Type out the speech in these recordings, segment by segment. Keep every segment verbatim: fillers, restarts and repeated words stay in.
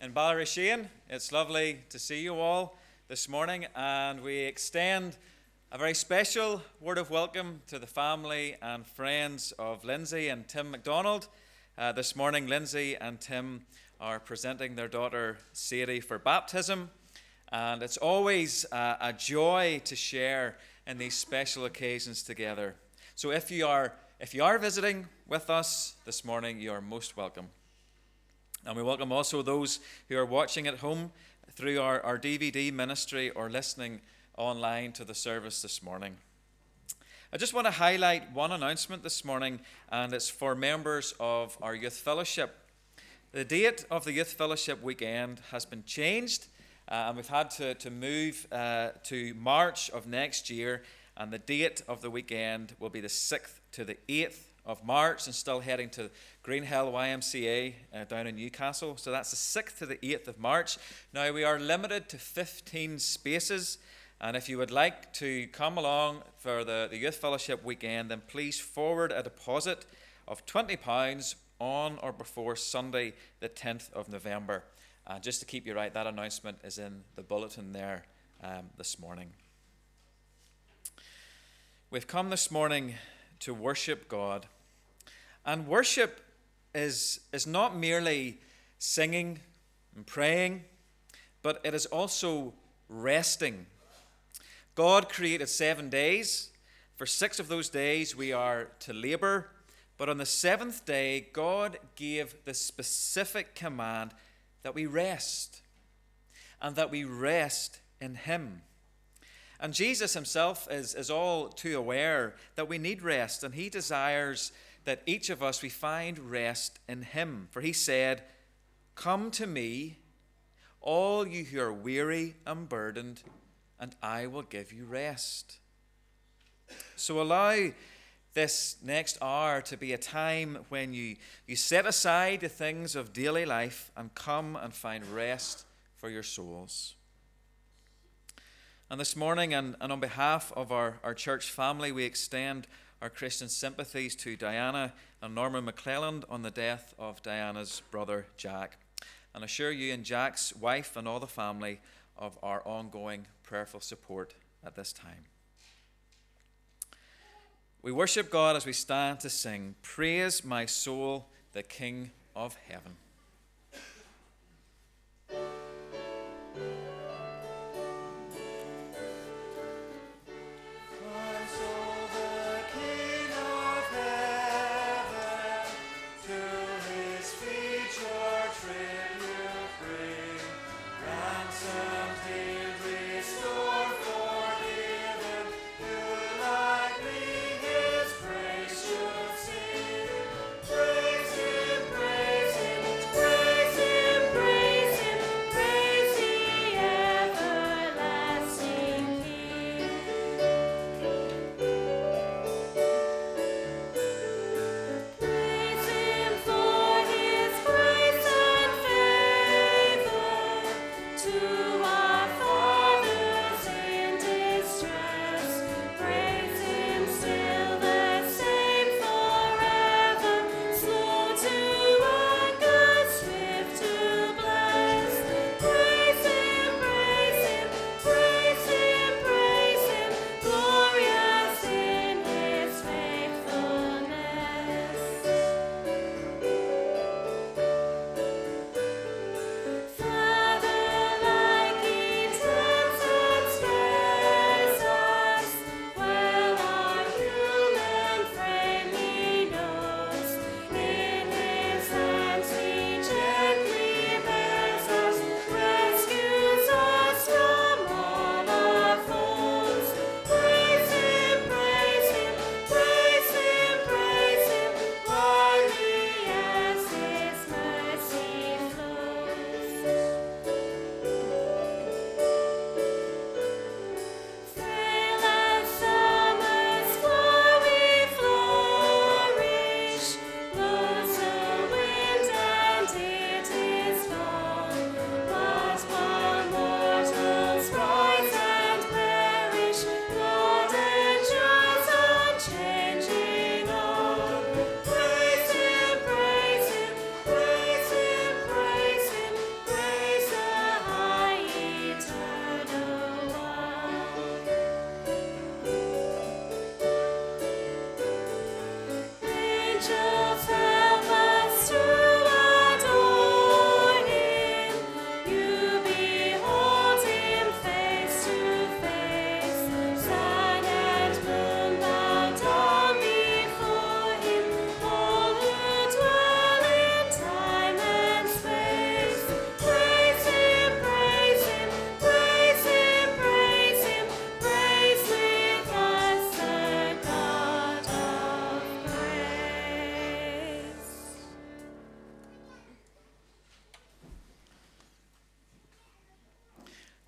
in Ballyrishean. It's lovely to see you all this morning, and we extend a very special word of welcome to the family and friends of Lindsay and Tim MacDonald. Uh, this morning, Lindsay and Tim are presenting their daughter Sadie for baptism, and it's always uh, a joy to share in these special occasions together. So if you are if you are visiting with us this morning, you are most welcome. And we welcome also those who are watching at home through our, our D V D ministry or listening online to the service this morning. I just want to highlight one announcement this morning, and it's for members of our Youth Fellowship. The date of the Youth Fellowship weekend has been changed, uh, and we've had to, to move uh, to March of next year, and the date of the weekend will be the sixth to the eighth of March, and still heading to Greenhill Y M C A uh, down in Newcastle. So that's the sixth to the eighth of March. Now, we are limited to fifteen spaces. And if you would like to come along for the, the Youth Fellowship weekend, then please forward a deposit of twenty pounds on or before Sunday, the tenth of November. And uh, just to keep you right, that announcement is in the bulletin there um, this morning. We've come this morning to worship God. And worship is, is not merely singing and praying, but it is also resting. God created seven days. For six of those days, we are to labor. But on the seventh day, God gave the specific command that we rest, and that we rest in Him. And Jesus Himself is, is all too aware that we need rest, and He desires that each of us, we find rest in Him. For He said, "Come to me, all you who are weary and burdened, and I will give you rest." So allow this next hour to be a time when you, you set aside the things of daily life and come and find rest for your souls. And this morning, and, and on behalf of our, our church family, we extend our Christian sympathies to Diana and Norman McClelland on the death of Diana's brother Jack. And assure you and Jack's wife and all the family of our ongoing prayerful support at this time. We worship God as we stand to sing, "Praise My Soul, the King of Heaven."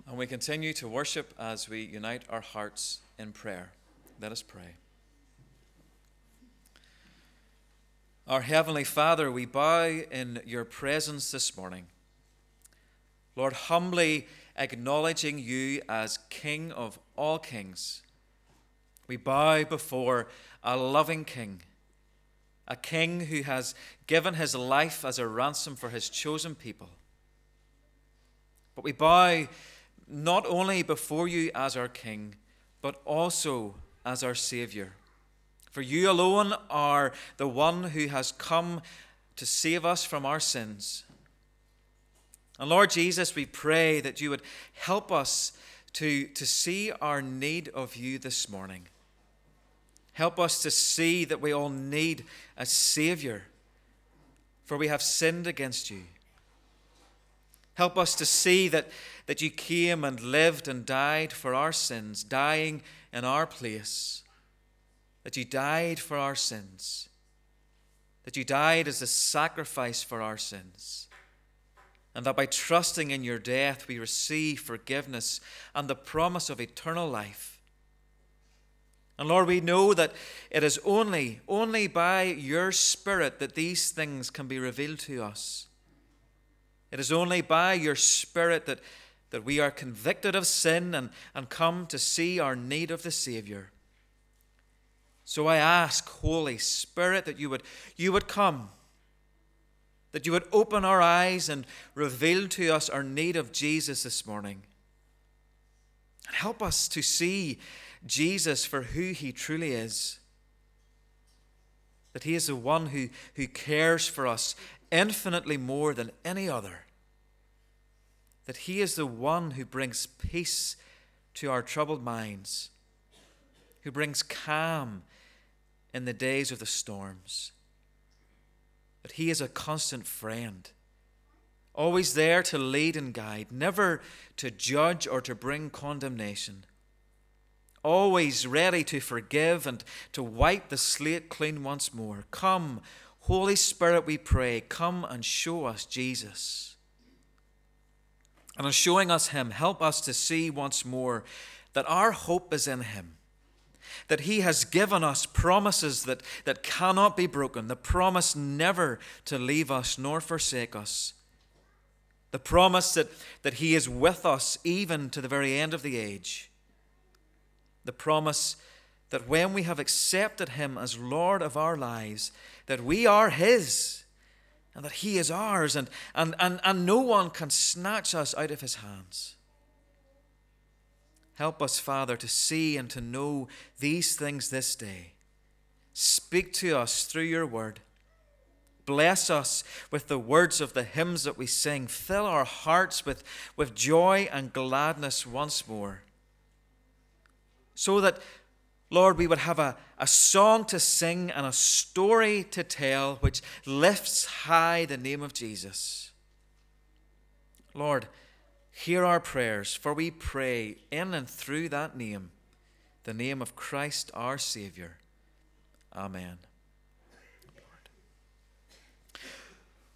And we continue to worship as we unite our hearts in prayer. Let us pray. Our Heavenly Father, we bow in your presence this morning. Lord, humbly acknowledging you as King of all kings, we bow before a loving King, a King who has given his life as a ransom for his chosen people. But we bow not only before you as our King, but also as our Savior. For you alone are the one who has come to save us from our sins. And Lord Jesus, we pray that you would help us to, to see our need of you this morning. Help us to see that we all need a Savior, for we have sinned against you. Help us to see that, that you came and lived and died for our sins, dying in our place. That you died for our sins. That you died as a sacrifice for our sins. And that by trusting in your death, we receive forgiveness and the promise of eternal life. And Lord, we know that it is only, only by your Spirit that these things can be revealed to us. It is only by your Spirit that, that we are convicted of sin and, and come to see our need of the Savior. So I ask, Holy Spirit, that you would, you would come, that you would open our eyes and reveal to us our need of Jesus this morning. Help us to see Jesus for who he truly is, that he is the one who, who cares for us infinitely more than any other, that he is the one who brings peace to our troubled minds, who brings calm in the days of the storms, that he is a constant friend, always there to lead and guide, never to judge or to bring condemnation, always ready to forgive and to wipe the slate clean once more. Come, Holy Spirit, we pray, come and show us Jesus. And in showing us him, help us to see once more that our hope is in him, that he has given us promises that, that cannot be broken, the promise never to leave us nor forsake us, the promise that, that he is with us even to the very end of the age, the promise that when we have accepted him as Lord of our lives, that we are his and that he is ours, and, and, and, and no one can snatch us out of his hands. Help us, Father, to see and to know these things this day. Speak to us through your word. Bless us with the words of the hymns that we sing. Fill our hearts with, with joy and gladness once more, so that, Lord, we would have a, a song to sing and a story to tell which lifts high the name of Jesus. Lord, hear our prayers, for we pray in and through that name, the name of Christ our Savior. Amen. Lord.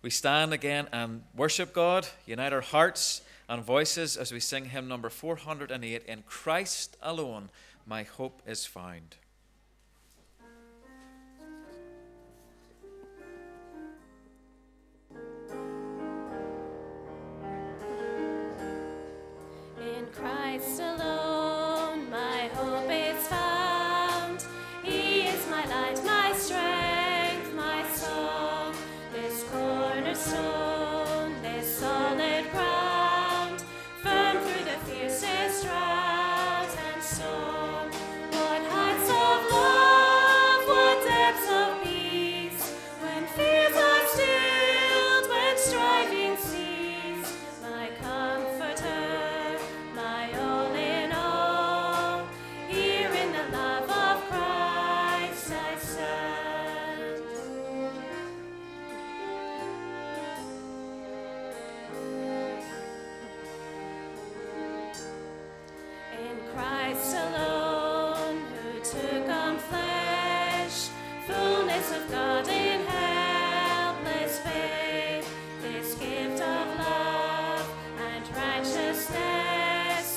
We stand again and worship God, unite our hearts and voices as we sing hymn number four hundred eight, In Christ Alone My Hope Is Found. In Christ alone my hope is found. He is my light, my strength, my song. This cornerstone, this solid ground, firm through the fiercest drought and storm. Righteousness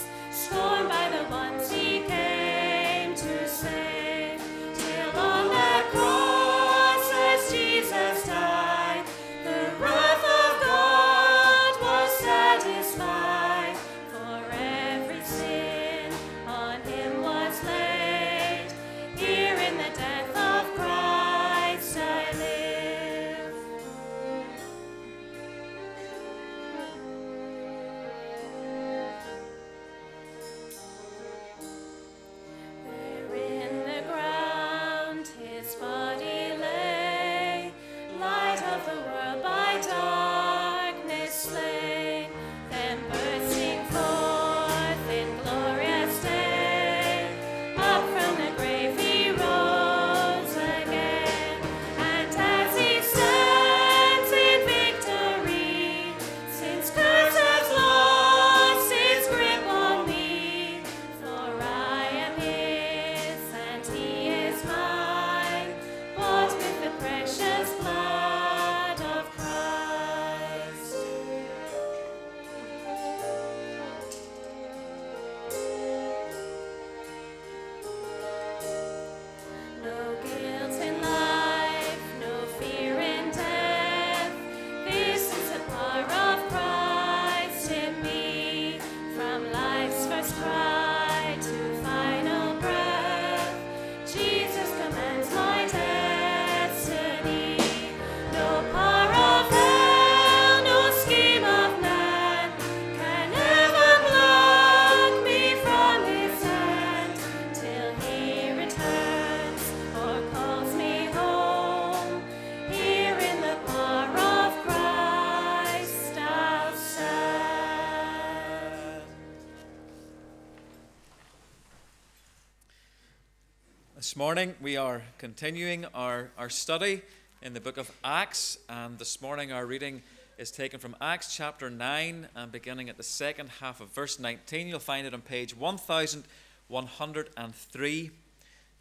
This morning we are continuing our, our study in the book of Acts, and this morning our reading is taken from Acts chapter nine and beginning at the second half of verse nineteen. You'll find it on page eleven oh three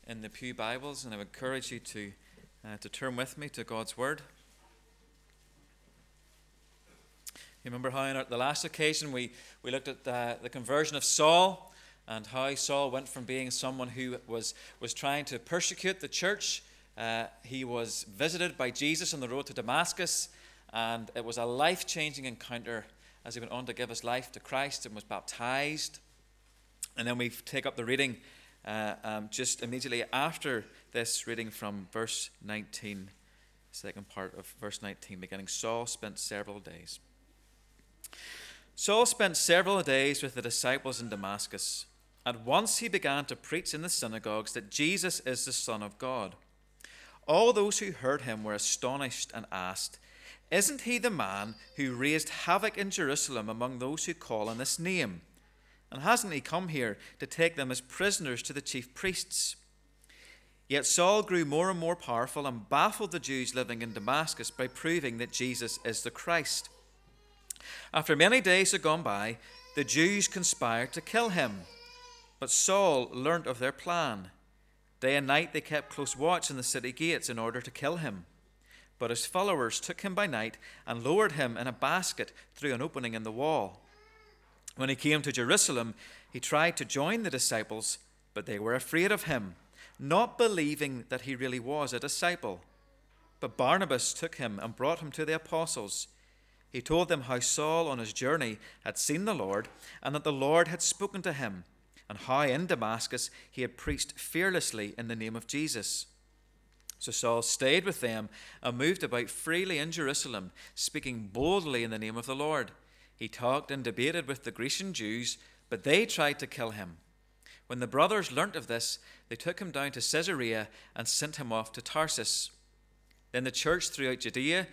in the Pew Bibles, and I would encourage you to, uh, to turn with me to God's Word. You remember how on the last occasion we, we looked at the, the conversion of Saul, and how Saul went from being someone who was, was trying to persecute the church. Uh, he was visited by Jesus on the road to Damascus, and it was a life-changing encounter as he went on to give his life to Christ and was baptized. And then we take up the reading uh, um, just immediately after this reading from verse nineteen, second part of verse nineteen, beginning, Saul spent several days. Saul spent several days with the disciples in Damascus. At once he began to preach in the synagogues that Jesus is the Son of God. All those who heard him were astonished and asked, "Isn't he the man who raised havoc in Jerusalem among those who call on this name? And hasn't he come here to take them as prisoners to the chief priests?" Yet Saul grew more and more powerful and baffled the Jews living in Damascus by proving that Jesus is the Christ. After many days had gone by, the Jews conspired to kill him. But Saul learnt of their plan. Day and night they kept close watch in the city gates in order to kill him. But his followers took him by night and lowered him in a basket through an opening in the wall. When he came to Jerusalem, he tried to join the disciples, but they were afraid of him, not believing that he really was a disciple. But Barnabas took him and brought him to the apostles. He told them how Saul on his journey had seen the Lord, and that the Lord had spoken to him, and how in Damascus he had preached fearlessly in the name of Jesus. So Saul stayed with them and moved about freely in Jerusalem, speaking boldly in the name of the Lord. He talked and debated with the Grecian Jews, but they tried to kill him. When the brothers learnt of this, they took him down to Caesarea and sent him off to Tarsus. Then the church throughout Judea,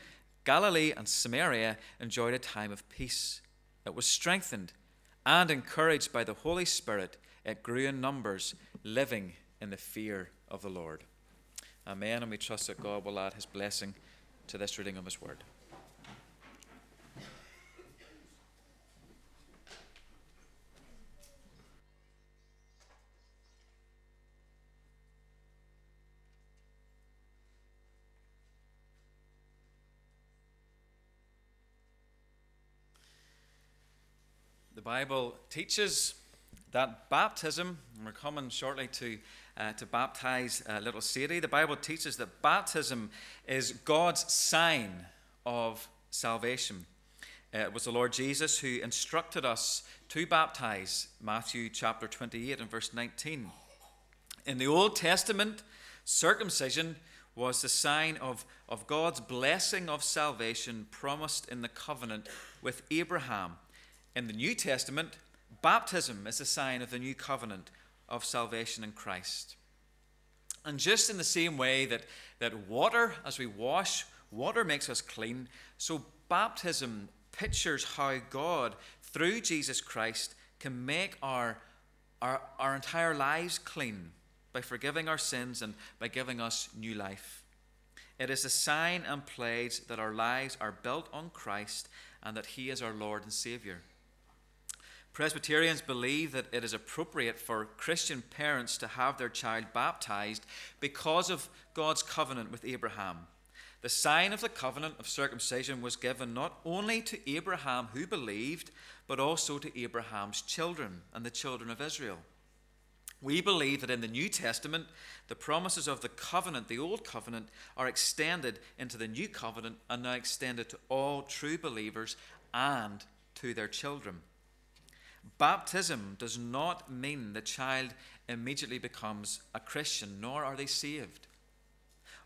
Galilee, and Samaria enjoyed a time of peace. It was strengthened, and encouraged by the Holy Spirit, it grew in numbers, living in the fear of the Lord. Amen, and we trust that God will add his blessing to this reading of his word. The Bible teaches that baptism, and we're coming shortly to uh, to baptize uh, little Sadie. The Bible teaches that baptism is God's sign of salvation. Uh, it was the Lord Jesus who instructed us to baptize, Matthew chapter twenty-eight and verse nineteen. In the Old Testament, circumcision was the sign of, of God's blessing of salvation promised in the covenant with Abraham. In the New Testament, baptism is a sign of the new covenant of salvation in Christ. And just in the same way that, that water, as we wash, water makes us clean, so baptism pictures how God, through Jesus Christ, can make our, our, our entire lives clean by forgiving our sins and by giving us new life. It is a sign and pledge that our lives are built on Christ and that he is our Lord and Savior. Presbyterians believe that it is appropriate for Christian parents to have their child baptized because of God's covenant with Abraham. The sign of the covenant of circumcision was given not only to Abraham who believed, but also to Abraham's children and the children of Israel. We believe that in the New Testament, the promises of the covenant, the old covenant, are extended into the new covenant and now extended to all true believers and to their children. Baptism does not mean the child immediately becomes a Christian, nor are they saved.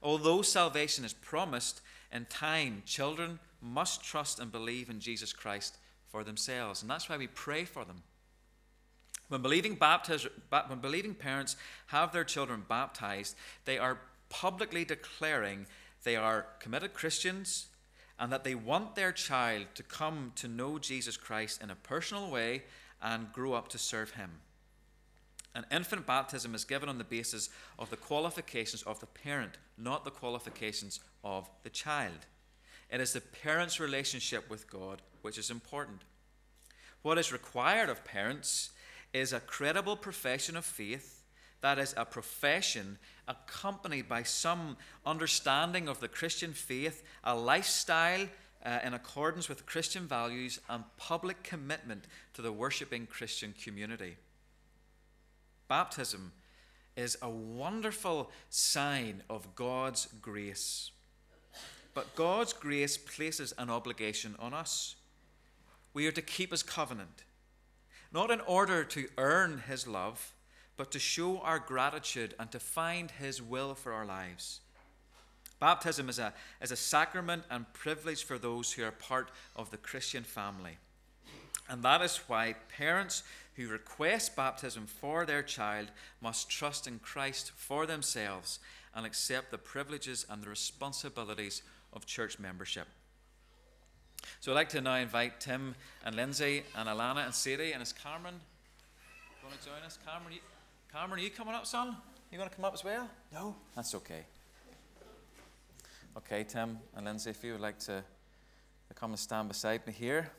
Although salvation is promised, in time, children must trust and believe in Jesus Christ for themselves. And that's why we pray for them. When believing, baptiz- when believing parents have their children baptized, they are publicly declaring they are committed Christians and that they want their child to come to know Jesus Christ in a personal way and grow up to serve him. And infant baptism is given on the basis of the qualifications of the parent, not the qualifications of the child. It is the parent's relationship with God which is important. What is required of parents is a credible profession of faith, that is, a profession accompanied by some understanding of the Christian faith, a lifestyle uh, in accordance with Christian values, and public commitment to the worshiping Christian community. Baptism is a wonderful sign of God's grace. But God's grace places an obligation on us. We are to keep his covenant, not in order to earn his love, but to show our gratitude and to find his will for our lives. Baptism is a, is a sacrament and privilege for those who are part of the Christian family. And that is why parents who request baptism for their child must trust in Christ for themselves and accept the privileges and the responsibilities of church membership. So I'd like to now invite Tim and Lindsay and Alana and Sadie, and is Cameron going to join us? Cameron, you, Cameron, are you coming up, son? You going to come up as well? No? That's okay. Okay, Tim and Lindsay, if you would like to come and stand beside me here.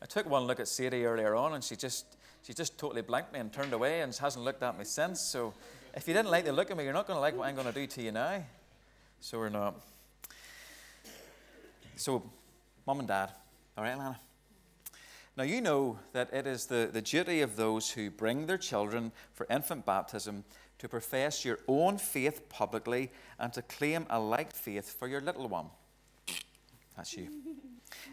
I took one look at Sadie earlier on, and she just she just totally blanked me and turned away and hasn't looked at me since. So if you didn't like the look of me, you're not going to like what I'm going to do to you now. So we're not. So, Mum and Dad. All right, Alana? Now, you know that it is the, the duty of those who bring their children for infant baptism to profess your own faith publicly and to claim a like faith for your little one. That's you.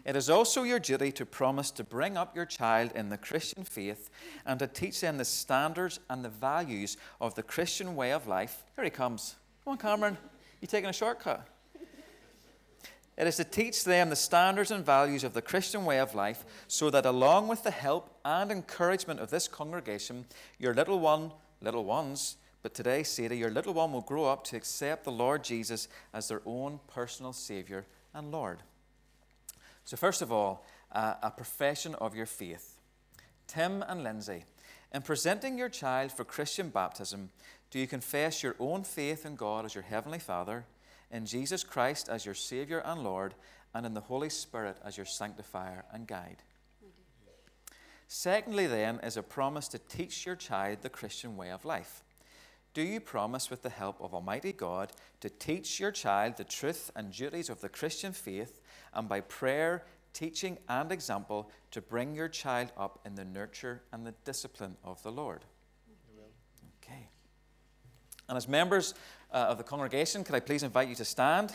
It is also your duty to promise to bring up your child in the Christian faith and to teach them the standards and the values of the Christian way of life. Here he comes. Come on, Cameron. You're taking a shortcut. It is to teach them the standards and values of the Christian way of life so that along with the help and encouragement of this congregation, your little one, little ones, but today, Sadie, your little one will grow up to accept the Lord Jesus as their own personal Savior and Lord. So first of all, uh, a profession of your faith. Tim and Lindsay, in presenting your child for Christian baptism, do you confess your own faith in God as your Heavenly Father, in Jesus Christ as your Savior and Lord, and in the Holy Spirit as your sanctifier and guide? Mm-hmm. Secondly, then, is a promise to teach your child the Christian way of life. Do you promise, with the help of Almighty God, to teach your child the truth and duties of the Christian faith, and by prayer, teaching, and example, to bring your child up in the nurture and the discipline of the Lord? Amen. Okay. And as members uh, of the congregation, could I please invite you to stand?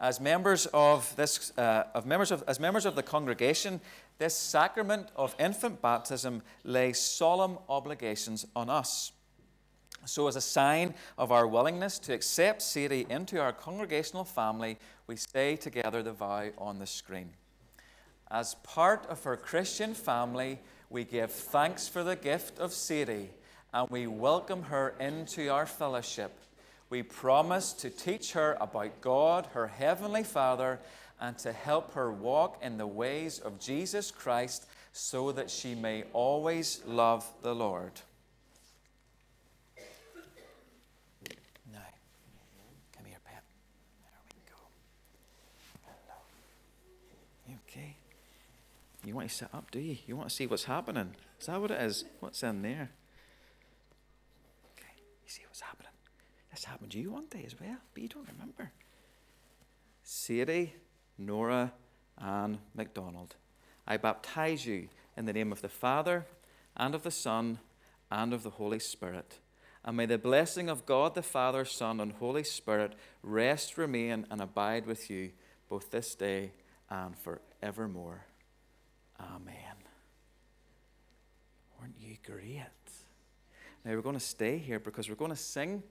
As members of this, uh, of members of, as members of the congregation, this sacrament of infant baptism lays solemn obligations on us. So as a sign of our willingness to accept Sadie into our congregational family, we say together the vow on the screen. As part of her Christian family, we give thanks for the gift of Sadie, and we welcome her into our fellowship. We promise to teach her about God, her Heavenly Father, and to help her walk in the ways of Jesus Christ so that she may always love the Lord. You want to sit up, do you? You want to see what's happening. Is that what it is? What's in there? Okay, you see what's happening. This happened to you one day as well, but you don't remember. Sadie, Nora, Ann MacDonald, I baptize you in the name of the Father, and of the Son, and of the Holy Spirit. And may the blessing of God the Father, Son, and Holy Spirit rest, remain, and abide with you both this day and forevermore. Amen. Weren't you great? Now we're going to stay here because we're going to sing.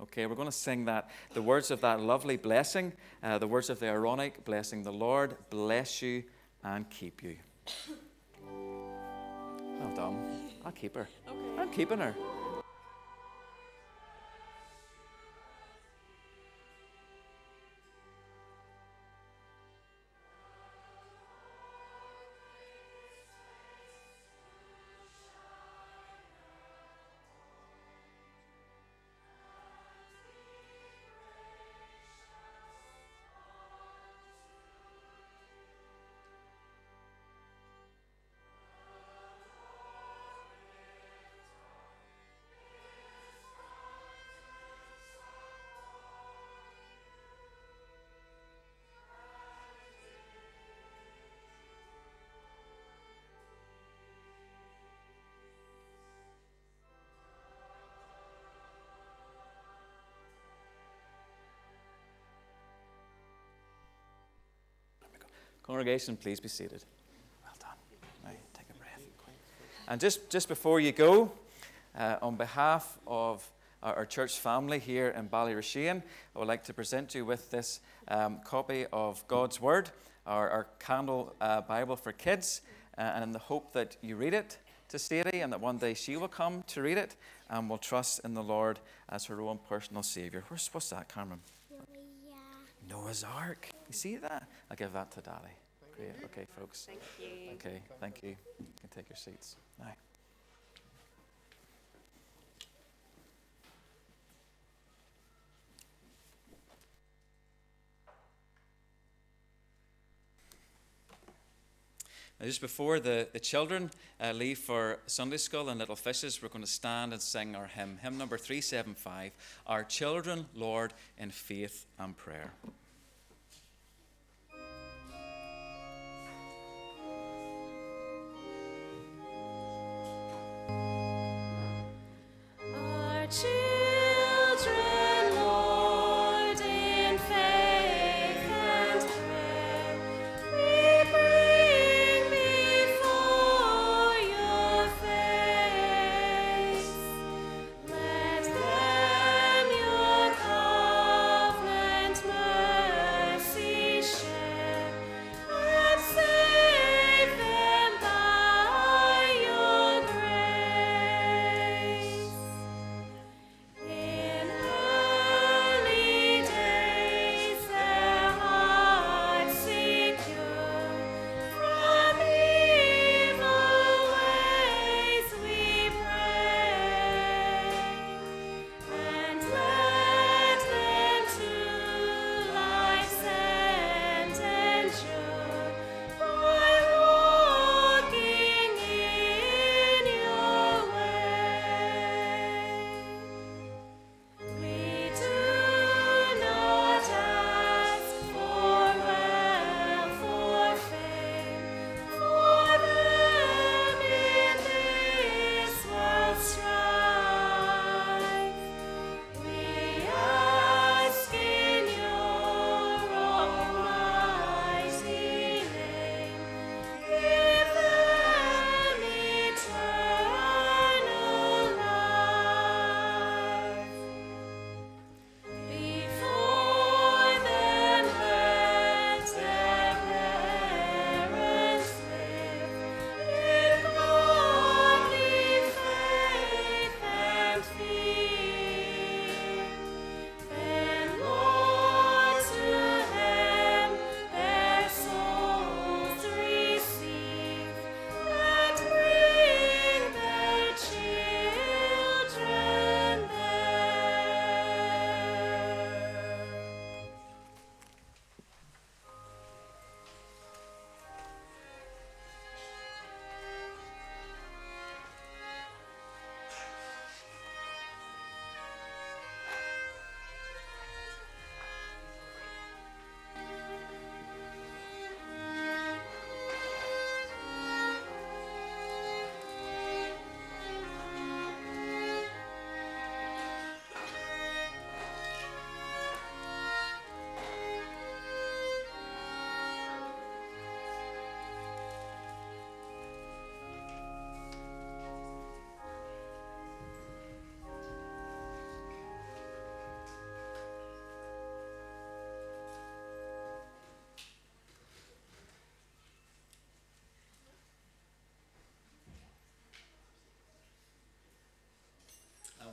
Okay, we're going to sing that the words of that lovely blessing, uh, the words of the Aaronic blessing. The Lord bless you and keep you. Well done. I'll keep her. Okay. I'm keeping her. Congregation, please be seated. Well done. Now, take a breath. And just, just before you go, uh, on behalf of our church family here in Ballyrashean, I would like to present you with this um, copy of God's Word, our, our Candle uh, Bible for Kids, uh, and in the hope that you read it to Sadie and that one day she will come to read it and will trust in the Lord as her own personal Saviour. Where's, what's that, Carmen? Yeah. Noah's Ark. You see that? I'll give that to Daddy. Great. Okay, folks. Thank you. Okay, thank you. You can take your seats now. Now, just before the, the children uh, leave for Sunday School and Little Fishes, we're going to stand and sing our hymn, hymn number three seventy-five, Our Children, Lord, in Faith and Prayer. Our children.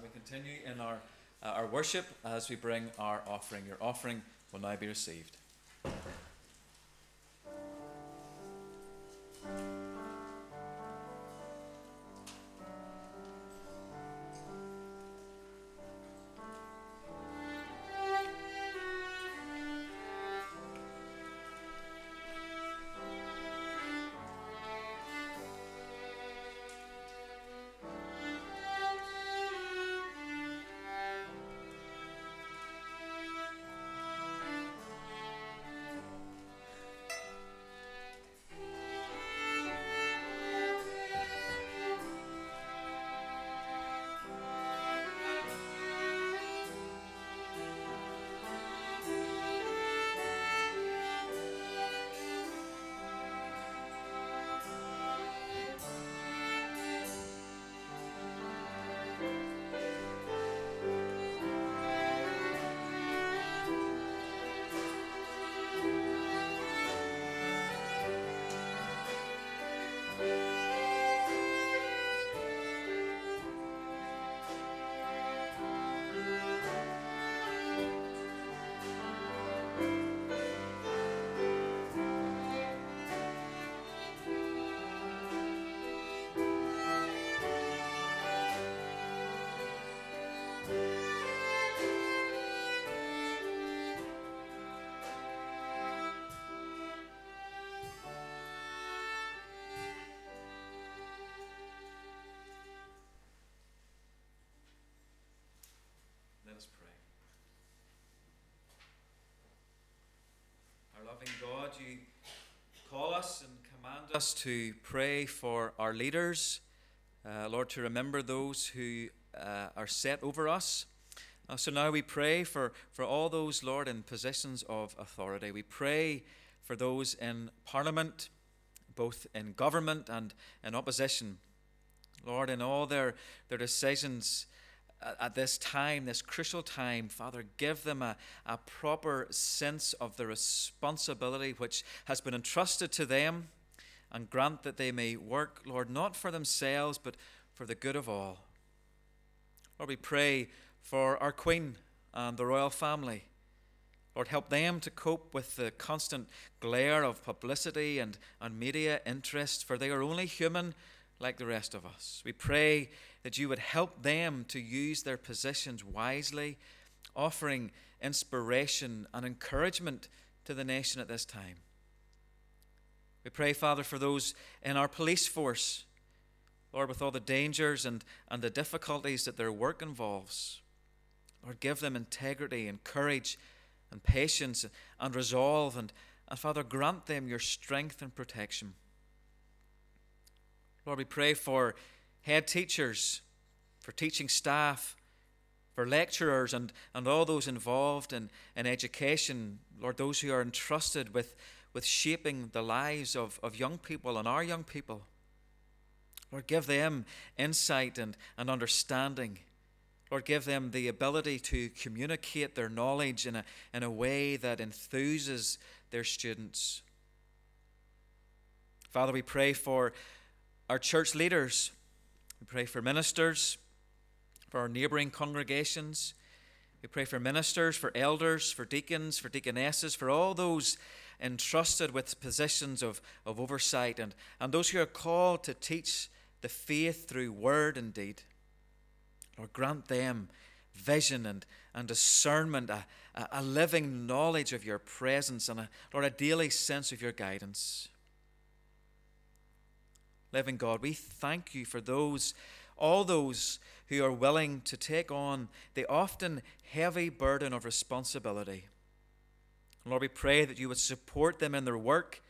We continue in our uh, our worship as we bring our offering. Your offering will now be received. loving God, you call us and command us to pray for our leaders, uh, Lord, to remember those who uh, are set over us. Uh, so now we pray for, for all those, Lord, in positions of authority. We pray for those in Parliament, both in government and in opposition. Lord, in all their, their decisions at this time, this crucial time, Father, give them a, a proper sense of the responsibility which has been entrusted to them, and grant that they may work, Lord, not for themselves, but for the good of all. Lord, we pray for our Queen and the royal family. Lord, help them to cope with the constant glare of publicity and, and media interest, for they are only human like the rest of us. We pray that you would help them to use their positions wisely, offering inspiration and encouragement to the nation at this time. We pray, Father, for those in our police force, Lord, with all the dangers and, and the difficulties that their work involves. Lord, give them integrity and courage and patience and resolve, and, and Father, grant them your strength and protection. Lord, we pray for head teachers, for teaching staff, for lecturers and, and all those involved in, in education, Lord, those who are entrusted with, with shaping the lives of, of young people and our young people. Lord, give them insight and, and understanding. Lord, give them the ability to communicate their knowledge in a, in a way that enthuses their students. Father, we pray for our church leaders. We pray for ministers, for our neighboring congregations. We pray for ministers, for elders, for deacons, for deaconesses, for all those entrusted with positions of, of oversight, and, and those who are called to teach the faith through word and deed. Lord, grant them vision and, and discernment, a, a living knowledge of your presence, and a, Lord, a daily sense of your guidance. Living God, we thank you for those, all those who are willing to take on the often heavy burden of responsibility. And Lord, we pray that you would support them in their work,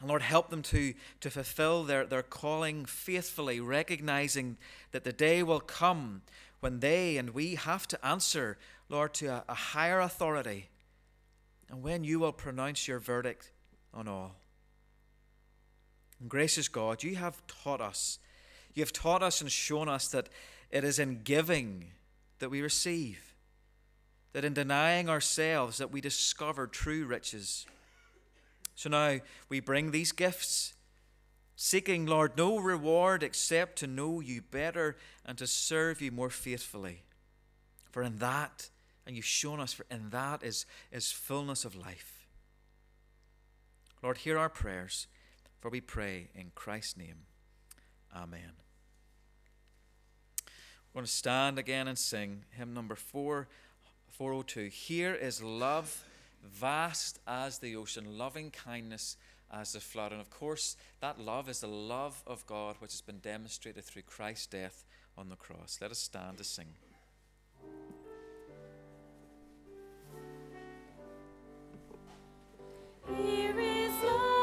and Lord, help them to, to fulfill their, their calling faithfully, recognizing that the day will come when they and we have to answer, Lord, to a, a higher authority, and when you will pronounce your verdict on all. And gracious God, you have taught us, you have taught us and shown us that it is in giving that we receive, that in denying ourselves that we discover true riches. So now we bring these gifts, seeking, Lord, no reward except to know you better and to serve you more faithfully. For in that, and you've shown us, for in that is, is fullness of life. Lord, hear our prayers. For we pray in Christ's name. Amen. We're going to stand again and sing hymn number four oh two. Here is love, vast as the ocean, loving kindness as the flood. And of course, that love is the love of God, which has been demonstrated through Christ's death on the cross. Let us stand to sing. Here is love.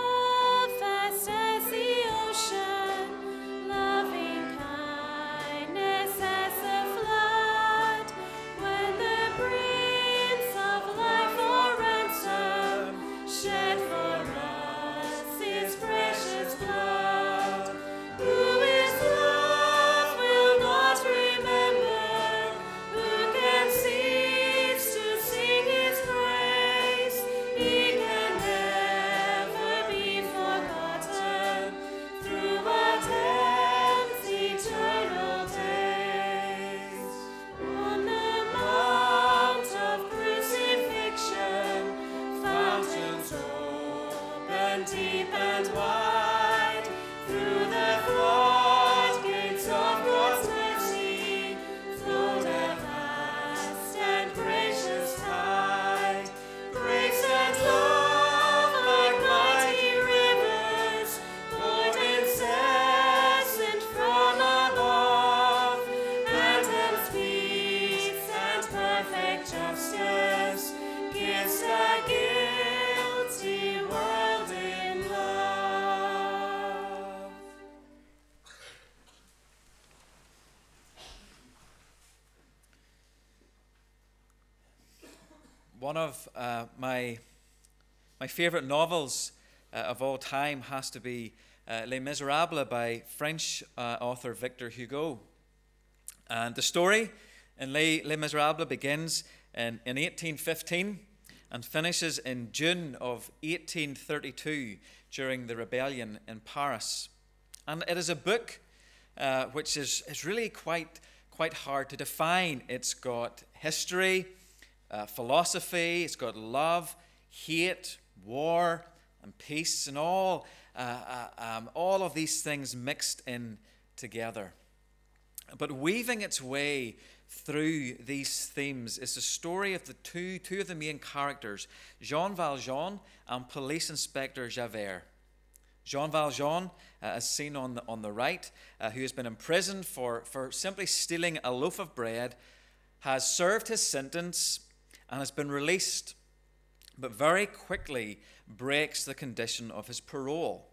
One of uh, my my favorite novels uh, of all time has to be uh, Les Misérables by French uh, author Victor Hugo. And the story in Les, Les Misérables begins in, in eighteen fifteen and finishes in June of eighteen thirty-two during the rebellion in Paris. And it is a book uh, which is, is really quite quite hard to define. It's got history, uh, philosophy, it's got love, hate, war, and peace, and all uh, uh, um, all of these things mixed in together. But weaving its way through these themes is the story of the two two of the main characters, Jean Valjean and Police Inspector Javert. Jean Valjean, uh, as seen on the, on the right, uh, who has been imprisoned for, for simply stealing a loaf of bread, has served his sentence and has been released, but very quickly breaks the condition of his parole.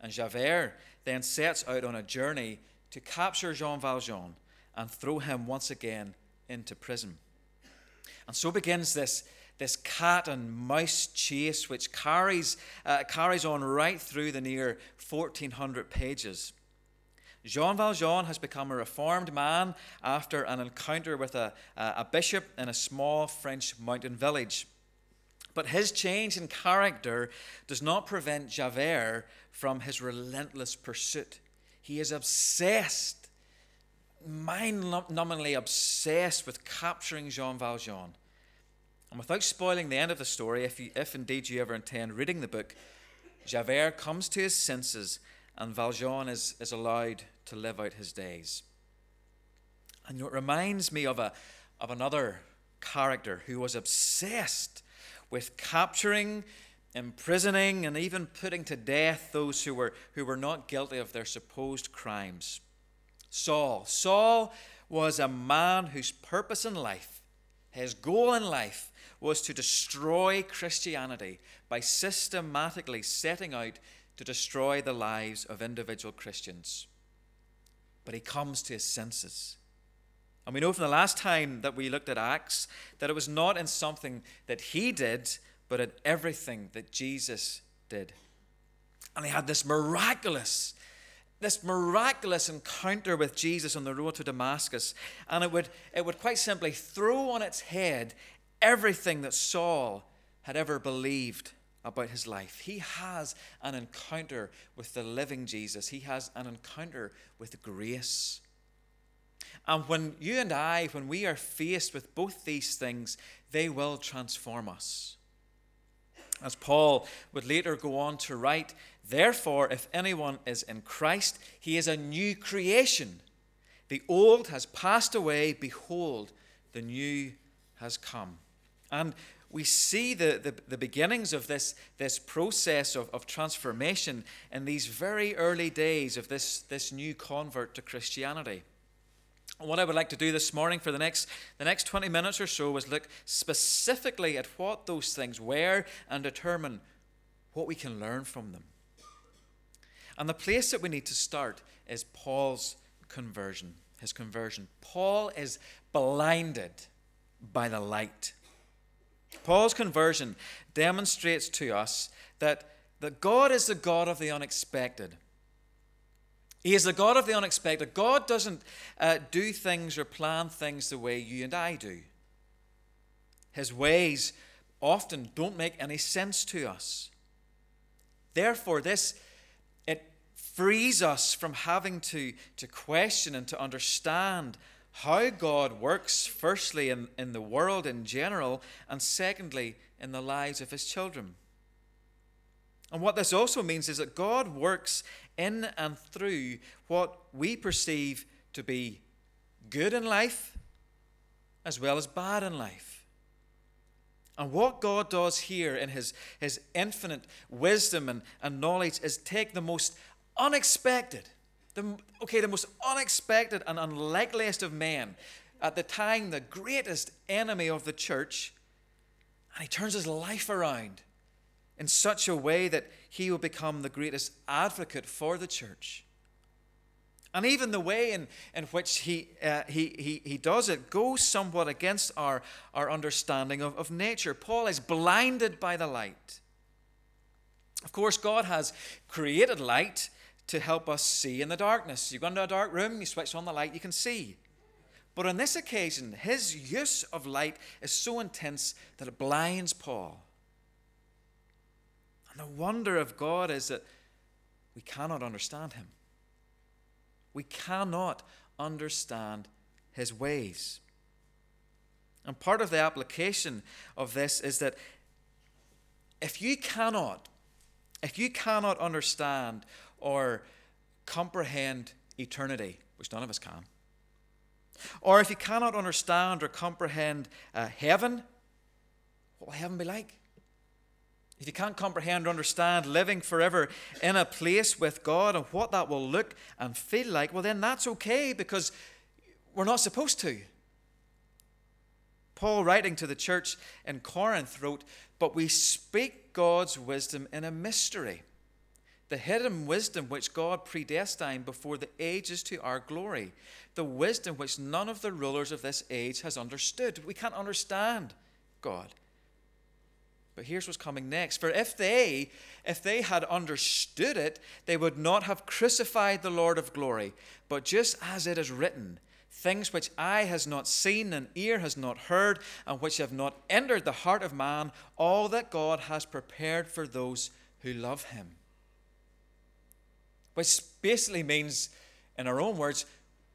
And Javert then sets out on a journey to capture Jean Valjean and throw him once again into prison. And so begins this, this cat and mouse chase, which carries, uh, carries on right through the near fourteen hundred pages. Jean Valjean has become a reformed man after an encounter with a, a bishop in a small French mountain village. But his change in character does not prevent Javert from his relentless pursuit. He is obsessed, mind-numbingly obsessed with capturing Jean Valjean. And without spoiling the end of the story, if, you, if indeed you ever intend reading the book, Javert comes to his senses and Valjean is, is allowed to live out his days. And it reminds me of, a, of another character who was obsessed with capturing, imprisoning, and even putting to death those who were, who were not guilty of their supposed crimes. Saul. Saul was a man whose purpose in life, his goal in life, was to destroy Christianity by systematically setting out to destroy the lives of individual Christians. But he comes to his senses. And we know from the last time that we looked at Acts that it was not in something that he did, but in everything that Jesus did. And he had this miraculous This miraculous encounter with Jesus on the road to Damascus, and it would it would quite simply throw on its head everything that Saul had ever believed about his life. He has an encounter with the living Jesus. He has an encounter with grace. And when you and I, when we are faced with both these things, they will transform us. As Paul would later go on to write, "Therefore, if anyone is in Christ, he is a new creation. The old has passed away. Behold, the new has come." And we see the, the, the beginnings of this, this process of, of transformation in these very early days of this, this new convert to Christianity. What I would like to do this morning for the next the next twenty minutes or so is look specifically at what those things were and determine what we can learn from them. And the place that we need to start is Paul's conversion, his conversion. Paul is blinded by the light. Paul's conversion demonstrates to us that, that God is the God of the unexpected. He is the God of the unexpected. God doesn't uh, do things or plan things the way you and I do. His ways often don't make any sense to us. Therefore, this, it frees us from having to, to question and to understand how God works, firstly, in, in the world in general, and secondly, in the lives of his children. And what this also means is that God works in and through what we perceive to be good in life as well as bad in life. And what God does here in his, his infinite wisdom and, and knowledge is take the most unexpected, the, okay, the most unexpected and unlikeliest of men, at the time the greatest enemy of the church, and he turns his life around in such a way that he will become the greatest advocate for the church. And even the way in, in which he, uh, he, he, he does it goes somewhat against our, our understanding of, of nature. Paul is blinded by the light. Of course, God has created light to help us see in the darkness. You go into a dark room, you switch on the light, you can see. But on this occasion, his use of light is so intense that it blinds Paul. And the wonder of God is that we cannot understand him. We cannot understand his ways. And part of the application of this is that if you cannot, if you cannot understand or comprehend eternity, which none of us can, or if you cannot understand or comprehend uh, heaven, what will heaven be like? If you can't comprehend or understand living forever in a place with God and what that will look and feel like, well, then that's okay, because we're not supposed to. Paul, writing to the church in Corinth, wrote, "But we speak God's wisdom in a mystery, the hidden wisdom which God predestined before the ages to our glory, the wisdom which none of the rulers of this age has understood." We can't understand God. But here's what's coming next. "For if they, if they had understood it, they would not have crucified the Lord of glory. But just as it is written, things which eye has not seen and ear has not heard, and which have not entered the heart of man, all that God has prepared for those who love him." Which basically means, in our own words,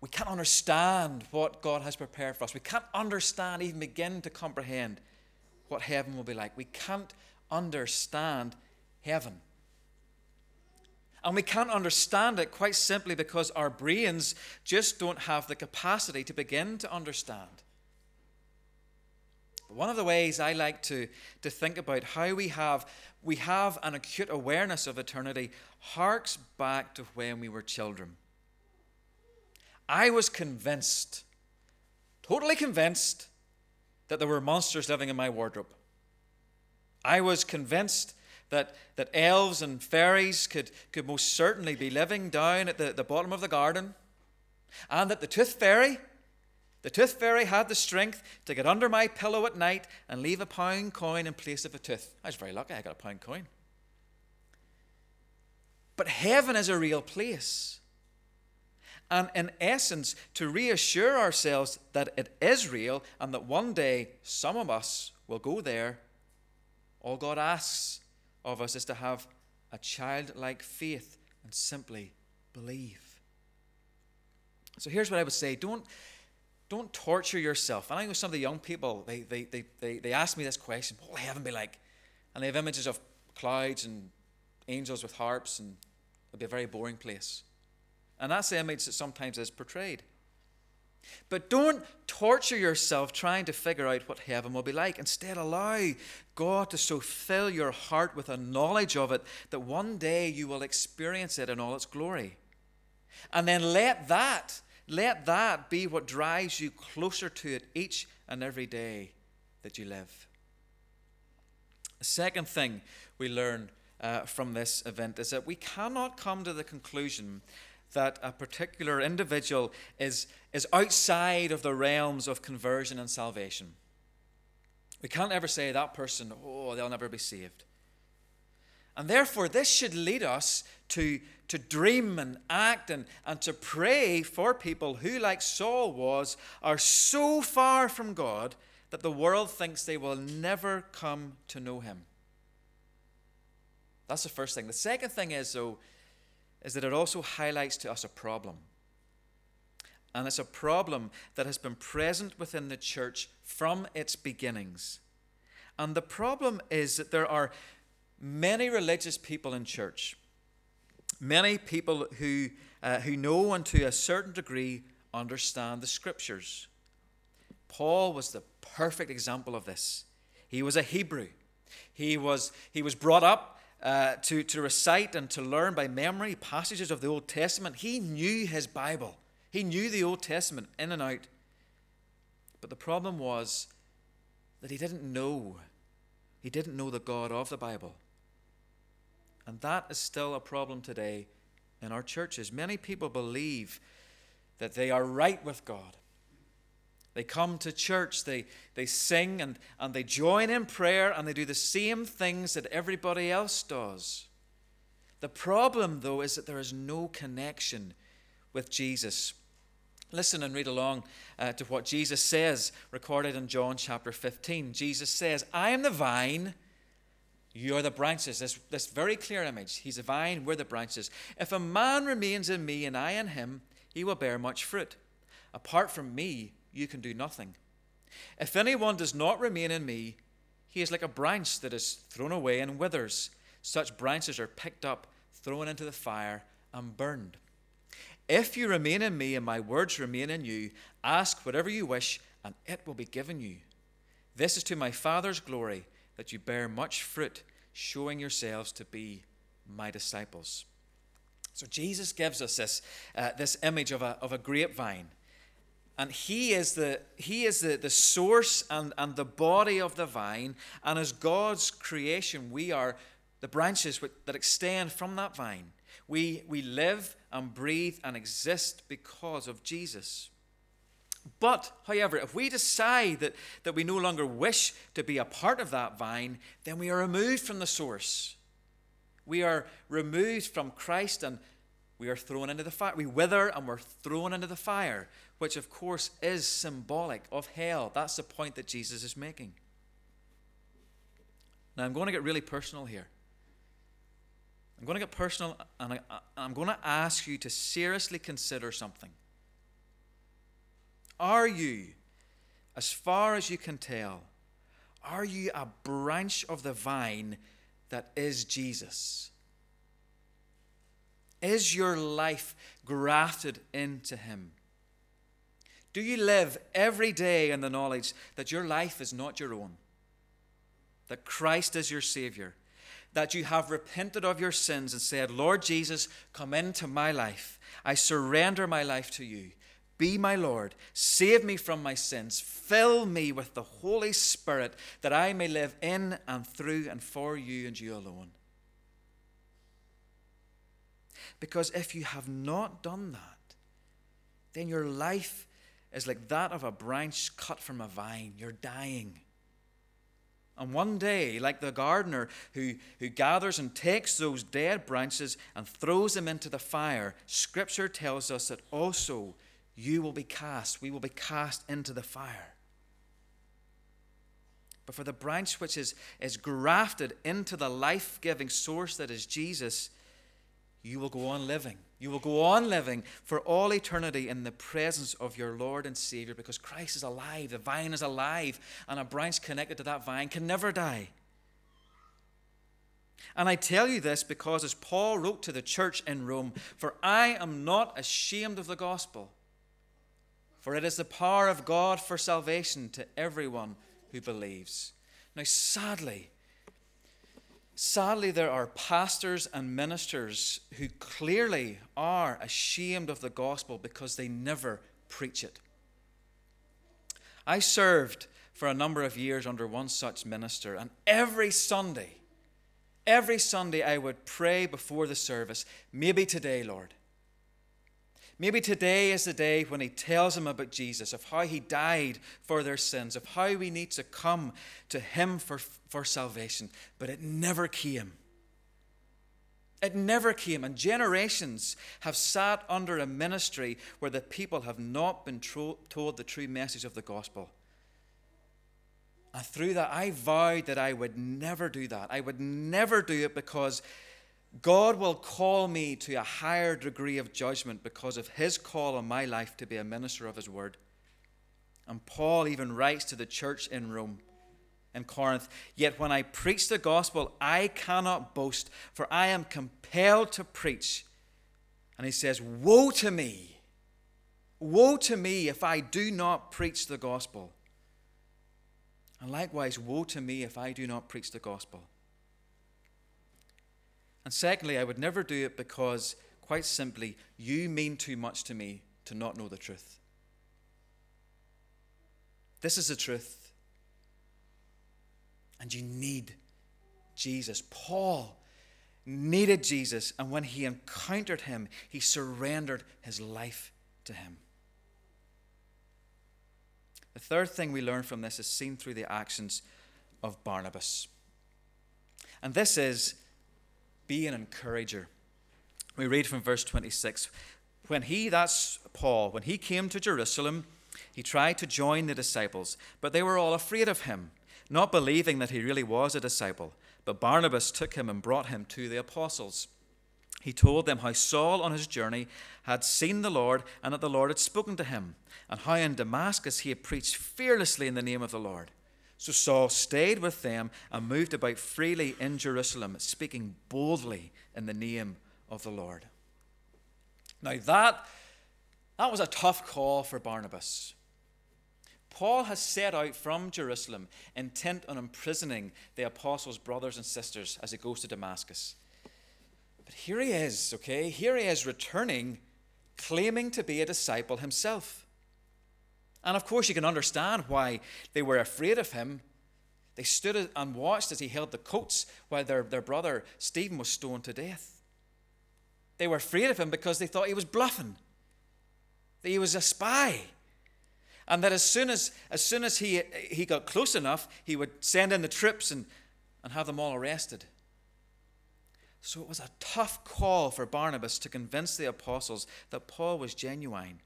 we can't understand what God has prepared for us. We can't understand, even begin to comprehend, what heaven will be like. We can't understand heaven. And we can't understand it quite simply because our brains just don't have the capacity to begin to understand. But one of the ways I like to, to think about how we have, we have an acute awareness of eternity harks back to when we were children. I was convinced, totally convinced, that there were monsters living in my wardrobe. I was convinced that, that elves and fairies could, could most certainly be living down at the, the bottom of the garden, and that the tooth fairy, the tooth fairy had the strength to get under my pillow at night and leave a pound coin in place of a tooth. I was very lucky I got a pound coin. But heaven is a real place. And in essence, to reassure ourselves that it is real and that one day some of us will go there, all God asks of us is to have a childlike faith and simply believe. So here's what I would say. Don't, don't torture yourself. And I know some of the young people, they, they, they, they, they ask me this question, what will heaven be like? And they have images of clouds and angels with harps, and it'll be a very boring place. And that's the image that sometimes is portrayed. But don't torture yourself trying to figure out what heaven will be like. Instead, allow God to so fill your heart with a knowledge of it that one day you will experience it in all its glory. And then let that, let that be what drives you closer to it each and every day that you live. The second thing we learn uh, from this event is that we cannot come to the conclusion that a particular individual is, is outside of the realms of conversion and salvation. We can't ever say that person, oh, they'll never be saved. And therefore, this should lead us to, to dream and act and, and to pray for people who, like Saul was, are so far from God that the world thinks they will never come to know him. That's the first thing. The second thing is, though, is that it also highlights to us a problem. And it's a problem that has been present within the church from its beginnings. And the problem is that there are many religious people in church, many people who, uh, who know and to a certain degree understand the Scriptures. Paul was the perfect example of this. He was a Hebrew. He was, he was brought up Uh, to, to recite and to learn by memory passages of the Old Testament. He knew his Bible. He knew the Old Testament in and out. But the problem was that he didn't know. He didn't know the God of the Bible. And that is still a problem today in our churches. Many people believe that they are right with God. They come to church, they, they sing, and, and they join in prayer, and they do the same things that everybody else does. The problem, though, is that there is no connection with Jesus. Listen and read along uh, to what Jesus says, recorded in John chapter fifteen. Jesus says, I am the vine, you are the branches. This, this very clear image. He's the vine, we're the branches. If a man remains in me and I in him, he will bear much fruit. Apart from me, you can do nothing. If anyone does not remain in me, he is like a branch that is thrown away and withers. Such branches are picked up, thrown into the fire, and burned. If you remain in me and my words remain in you, ask whatever you wish, and it will be given you. This is to my Father's glory, that you bear much fruit, showing yourselves to be my disciples. So Jesus gives us this, uh, this image of a, of a grapevine. And he is the he is the, the source and, and the body of the vine. And as God's creation, we are the branches that extend from that vine. We, we live and breathe and exist because of Jesus. But, however, if we decide that, that we no longer wish to be a part of that vine, then we are removed from the source. We are removed from Christ, and we are thrown into the fire. We wither and we're thrown into the fire, which, of course, is symbolic of hell. That's the point that Jesus is making. Now, I'm going to get really personal here. I'm going to get personal, and I, I'm going to ask you to seriously consider something. Are you, as far as you can tell, are you a branch of the vine that is Jesus? Is your life grafted into him? Do you live every day in the knowledge that your life is not your own, that Christ is your Savior, that you have repented of your sins and said, Lord Jesus, come into my life. I surrender my life to you. Be my Lord. Save me from my sins. Fill me with the Holy Spirit that I may live in and through and for you and you alone. Because if you have not done that, then your life is like that of a branch cut from a vine. You're dying. And one day, like the gardener who, who gathers and takes those dead branches and throws them into the fire, Scripture tells us that also you will be cast, we will be cast into the fire. But for the branch which is, is grafted into the life-giving source that is Jesus, you will go on living. You will go on living for all eternity in the presence of your Lord and Savior, because Christ is alive, the vine is alive, and a branch connected to that vine can never die. And I tell you this because, as Paul wrote to the church in Rome, for I am not ashamed of the gospel, for it is the power of God for salvation to everyone who believes. Now, sadly, Sadly, there are pastors and ministers who clearly are ashamed of the gospel because they never preach it. I served for a number of years under one such minister, and every Sunday, every Sunday I would pray before the service, maybe today, Lord. Maybe today is the day when he tells them about Jesus, of how he died for their sins, of how we need to come to him for, for salvation. But it never came. It never came. And generations have sat under a ministry where the people have not been tro- told the true message of the gospel. And through that, I vowed that I would never do that. I would never do it, because God will call me to a higher degree of judgment because of his call on my life to be a minister of his word. And Paul even writes to the church in Rome, in Corinth, yet when I preach the gospel, I cannot boast, for I am compelled to preach. And he says, woe to me, woe to me if I do not preach the gospel. And likewise, woe to me if I do not preach the gospel. And secondly, I would never do it because, quite simply, you mean too much to me to not know the truth. This is the truth. And you need Jesus. Paul needed Jesus, and when he encountered him, he surrendered his life to him. The third thing we learn from this is seen through the actions of Barnabas. And this is, be an encourager. We read from verse twenty-six. When he, that's Paul, when he came to Jerusalem, he tried to join the disciples, but they were all afraid of him, not believing that he really was a disciple. But Barnabas took him and brought him to the apostles. He told them how Saul on his journey had seen the Lord and that the Lord had spoken to him, and how in Damascus he had preached fearlessly in the name of the Lord. So Saul stayed with them and moved about freely in Jerusalem, speaking boldly in the name of the Lord. Now that, that was a tough call for Barnabas. Paul has set out from Jerusalem intent on imprisoning the apostles' brothers and sisters as he goes to Damascus. But here he is, okay? Here he is returning, claiming to be a disciple himself. And of course you can understand why they were afraid of him. They stood and watched as he held the coats while their, their brother Stephen was stoned to death. They were afraid of him because they thought he was bluffing, that he was a spy. And that as soon as as soon as he he got close enough, he would send in the troops and, and have them all arrested. So it was a tough call for Barnabas to convince the apostles that Paul was genuine.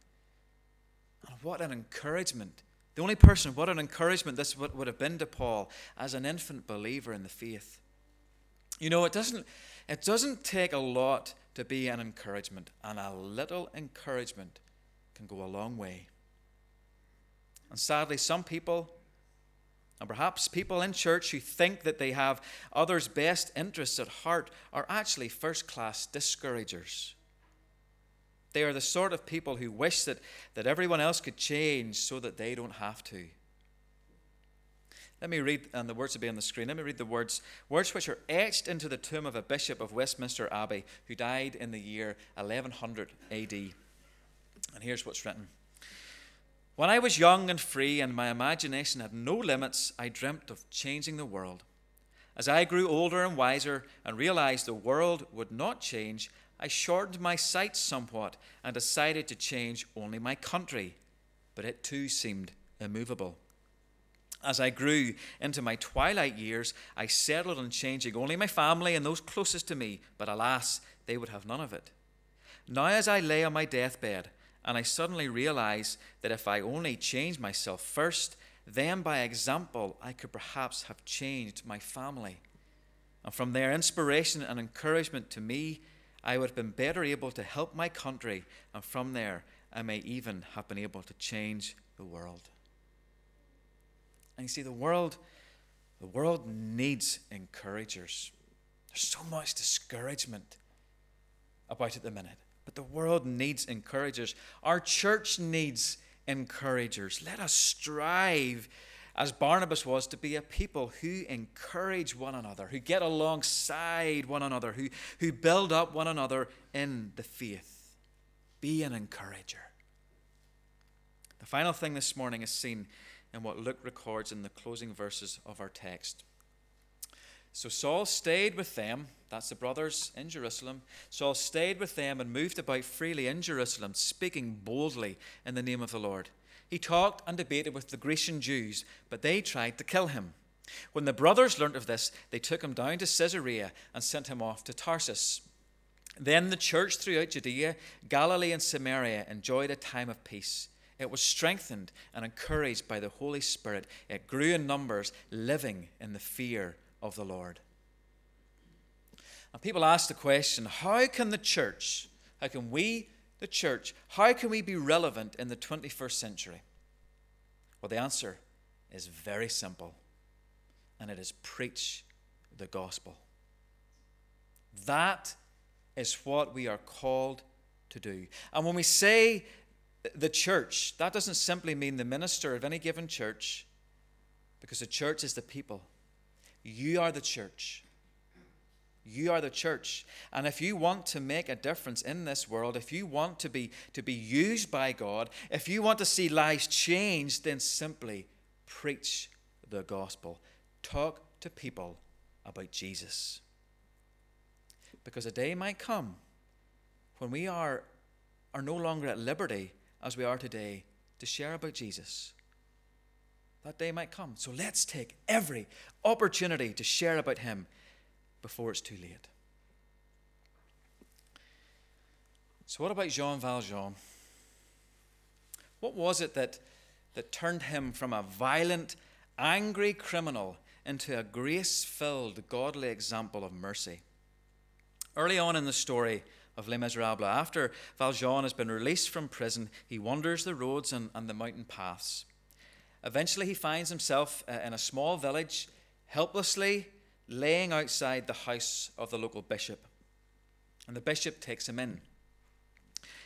And what an encouragement. The only person, what an encouragement this would, would have been to Paul as an infant believer in the faith. You know, it doesn't it doesn't take a lot to be an encouragement, and a little encouragement can go a long way. And sadly, some people, and perhaps people in church who think that they have others' best interests at heart, are actually first-class discouragers. They are the sort of people who wish that, that everyone else could change so that they don't have to. Let me read, and the words will be on the screen, let me read the words, words which are etched into the tomb of a bishop of Westminster Abbey who died in the year eleven hundred A D. And here's what's written. When I was young and free and my imagination had no limits, I dreamt of changing the world. As I grew older and wiser and realized the world would not change, I shortened my sights somewhat and decided to change only my country, but it too seemed immovable. As I grew into my twilight years, I settled on changing only my family and those closest to me, but alas, they would have none of it. Now as I lay on my deathbed, and I suddenly realized that if I only changed myself first, then by example, I could perhaps have changed my family. And from their inspiration and encouragement to me, I would have been better able to help my country. And from there, I may even have been able to change the world. And you see, the world, the world needs encouragers. There's so much discouragement about it at the minute. But the world needs encouragers. Our church needs encouragers. Let us strive, as Barnabas was, to be a people who encourage one another, who get alongside one another, who, who build up one another in the faith. Be an encourager. The final thing this morning is seen in what Luke records in the closing verses of our text. So Saul stayed with them, that's the brothers in Jerusalem. Saul stayed with them and moved about freely in Jerusalem, speaking boldly in the name of the Lord. He talked and debated with the Grecian Jews, but they tried to kill him. When the brothers learnt of this, they took him down to Caesarea and sent him off to Tarsus. Then the church throughout Judea, Galilee, and Samaria enjoyed a time of peace. It was strengthened and encouraged by the Holy Spirit. It grew in numbers, living in the fear of the Lord. And people ask the question, how can the church, how can we, the church, how can we be relevant in the twenty-first century? Well, the answer is very simple, and it is preach the gospel. That is what we are called to do. And when we say the church, that doesn't simply mean the minister of any given church, because the church is the people. You are the church. You are the church. And if you want to make a difference in this world, if you want to be, to be used by God, if you want to see lives changed, then simply preach the gospel. Talk to people about Jesus. because a day might come when we are, are no longer at liberty as we are today to share about Jesus. That day might come. So let's take every opportunity to share about him before it's too late. So what about Jean Valjean? What was it that, that turned him from a violent, angry criminal into a grace-filled, godly example of mercy? Early on in the story of Les Miserables, after Valjean has been released from prison, he wanders the roads and, and the mountain paths. Eventually, he finds himself in a small village, helplessly laying outside the house of the local bishop. And the bishop takes him in.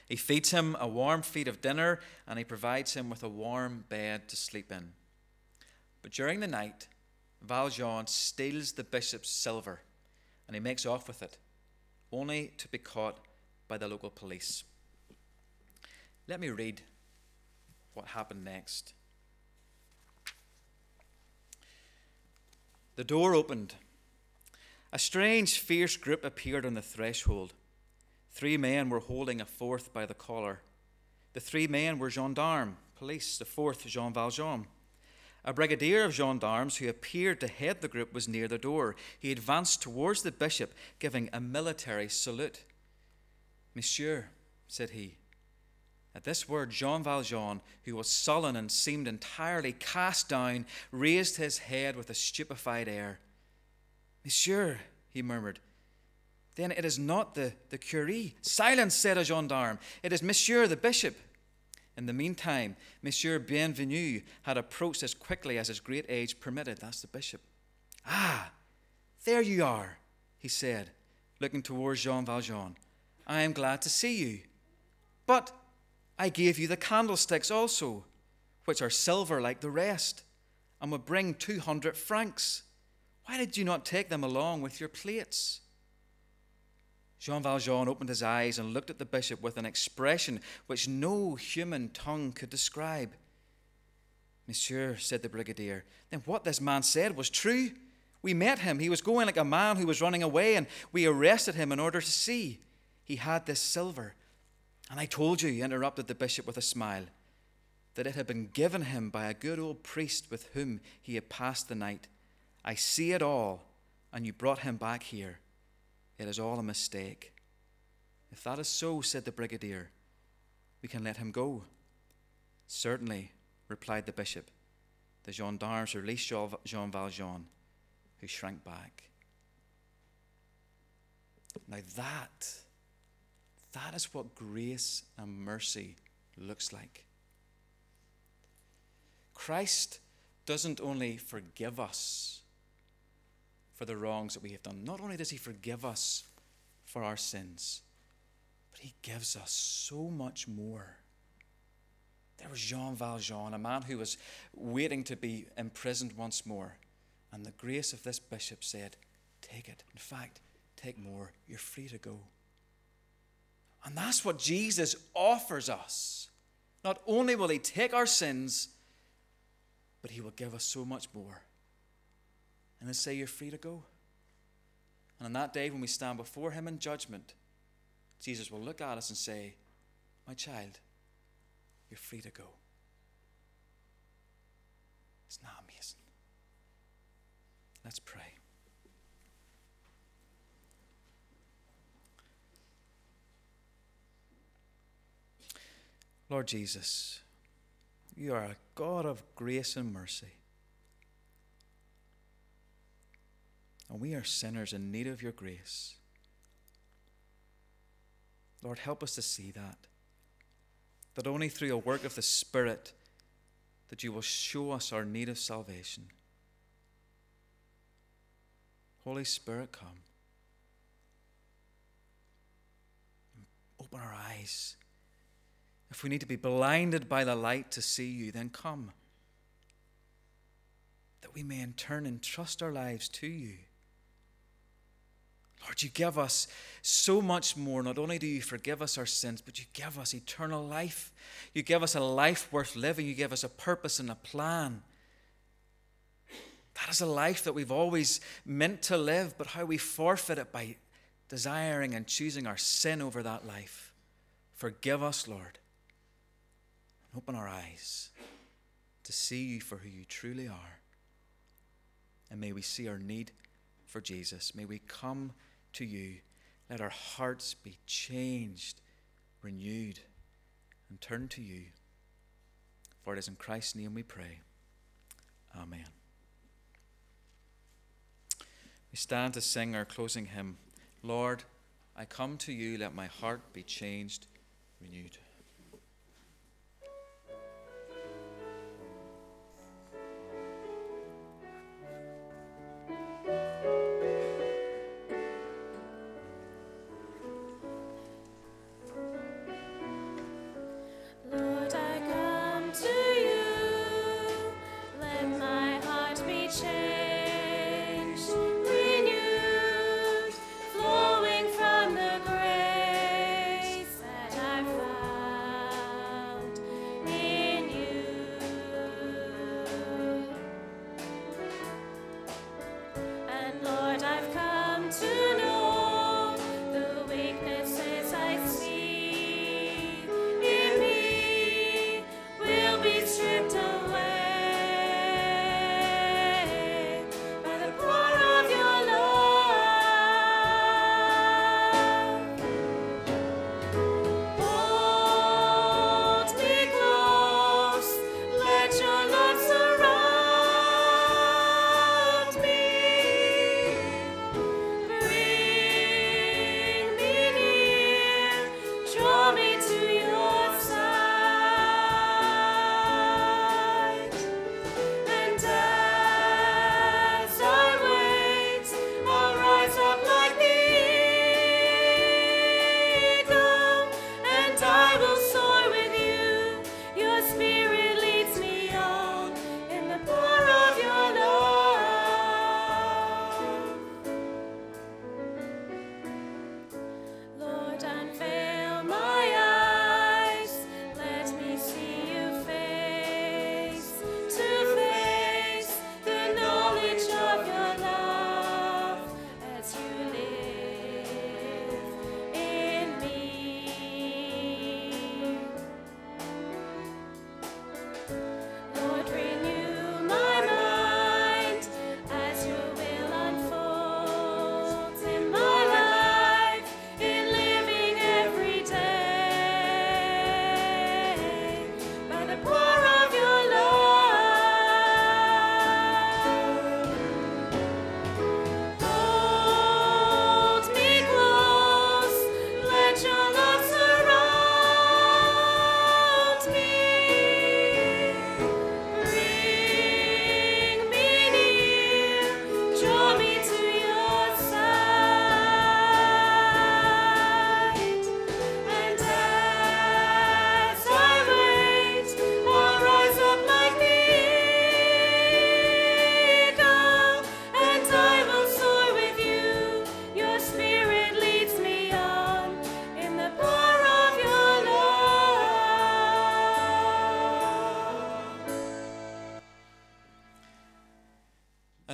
He feeds him a warm feed of dinner, and he provides him with a warm bed to sleep in. But during the night, Valjean steals the bishop's silver, and he makes off with it, only to be caught by the local police. Let me read what happened next. The door opened. A strange, fierce group appeared on the threshold. Three men were holding a fourth by the collar. The three men were gendarmes, police, the fourth Jean Valjean. A brigadier of gendarmes who appeared to head the group was near the door. He advanced towards the bishop, giving a military salute. "Monsieur," said he. At this word, Jean Valjean, who was sullen and seemed entirely cast down, raised his head with a stupefied air. "Monsieur," he murmured. "Then it is not the, the cure." "Silence," said a gendarme. "It is Monsieur the bishop." In the meantime, Monsieur Bienvenu had approached as quickly as his great age permitted. That's the bishop. "Ah, there you are," he said, looking towards Jean Valjean. "I am glad to see you. But I gave you the candlesticks also, which are silver like the rest, and would bring two hundred francs. Why did you not take them along with your plates?" Jean Valjean opened his eyes and looked at the bishop with an expression which no human tongue could describe. "Monsieur," said the brigadier, "then what this man said was true. We met him. He was going like a man who was running away, and we arrested him in order to see. He had this silver. And I told you," interrupted the bishop with a smile, "that it had been given him by a good old priest with whom he had passed the night. I see it all, and you brought him back here. It is all a mistake." "If that is so," said the brigadier, "we can let him go." "Certainly," replied the bishop. The gendarmes released Jean Valjean, who shrank back. Now that... That is what grace and mercy looks like. Christ doesn't only forgive us for the wrongs that we have done. Not only does he forgive us for our sins, but he gives us so much more. There was Jean Valjean, a man who was waiting to be imprisoned once more. And the grace of this bishop said, "Take it. In fact, take more. You're free to go." And that's what Jesus offers us. Not only will he take our sins, but he will give us so much more. And he'll say, "You're free to go." And on that day when we stand before him in judgment, Jesus will look at us and say, "My child, you're free to go." Isn't that amazing? Let's pray. Lord Jesus, you are a God of grace and mercy. And we are sinners in need of your grace. Lord, help us to see that. That only through a work of the Spirit that you will show us our need of salvation. Holy Spirit, come. Open our eyes. If we need to be blinded by the light to see you, then come. That we may in turn entrust our lives to you. Lord, you give us so much more. Not only do you forgive us our sins, but you give us eternal life. You give us a life worth living. You give us a purpose and a plan. That is a life that we've always meant to live, but how we forfeit it by desiring and choosing our sin over that life. Forgive us, Lord. And open our eyes to see you for who you truly are. And may we see our need for Jesus. May we come to you. Let our hearts be changed, renewed, and turn to you. For it is in Christ's name we pray. Amen. We stand to sing our closing hymn. Lord, I come to you, let my heart be changed, renewed.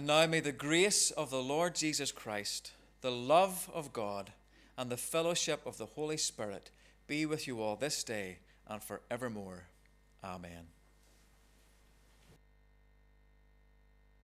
Now may the grace of the Lord Jesus Christ, the love of God, and the fellowship of the Holy Spirit be with you all this day and forevermore. Amen.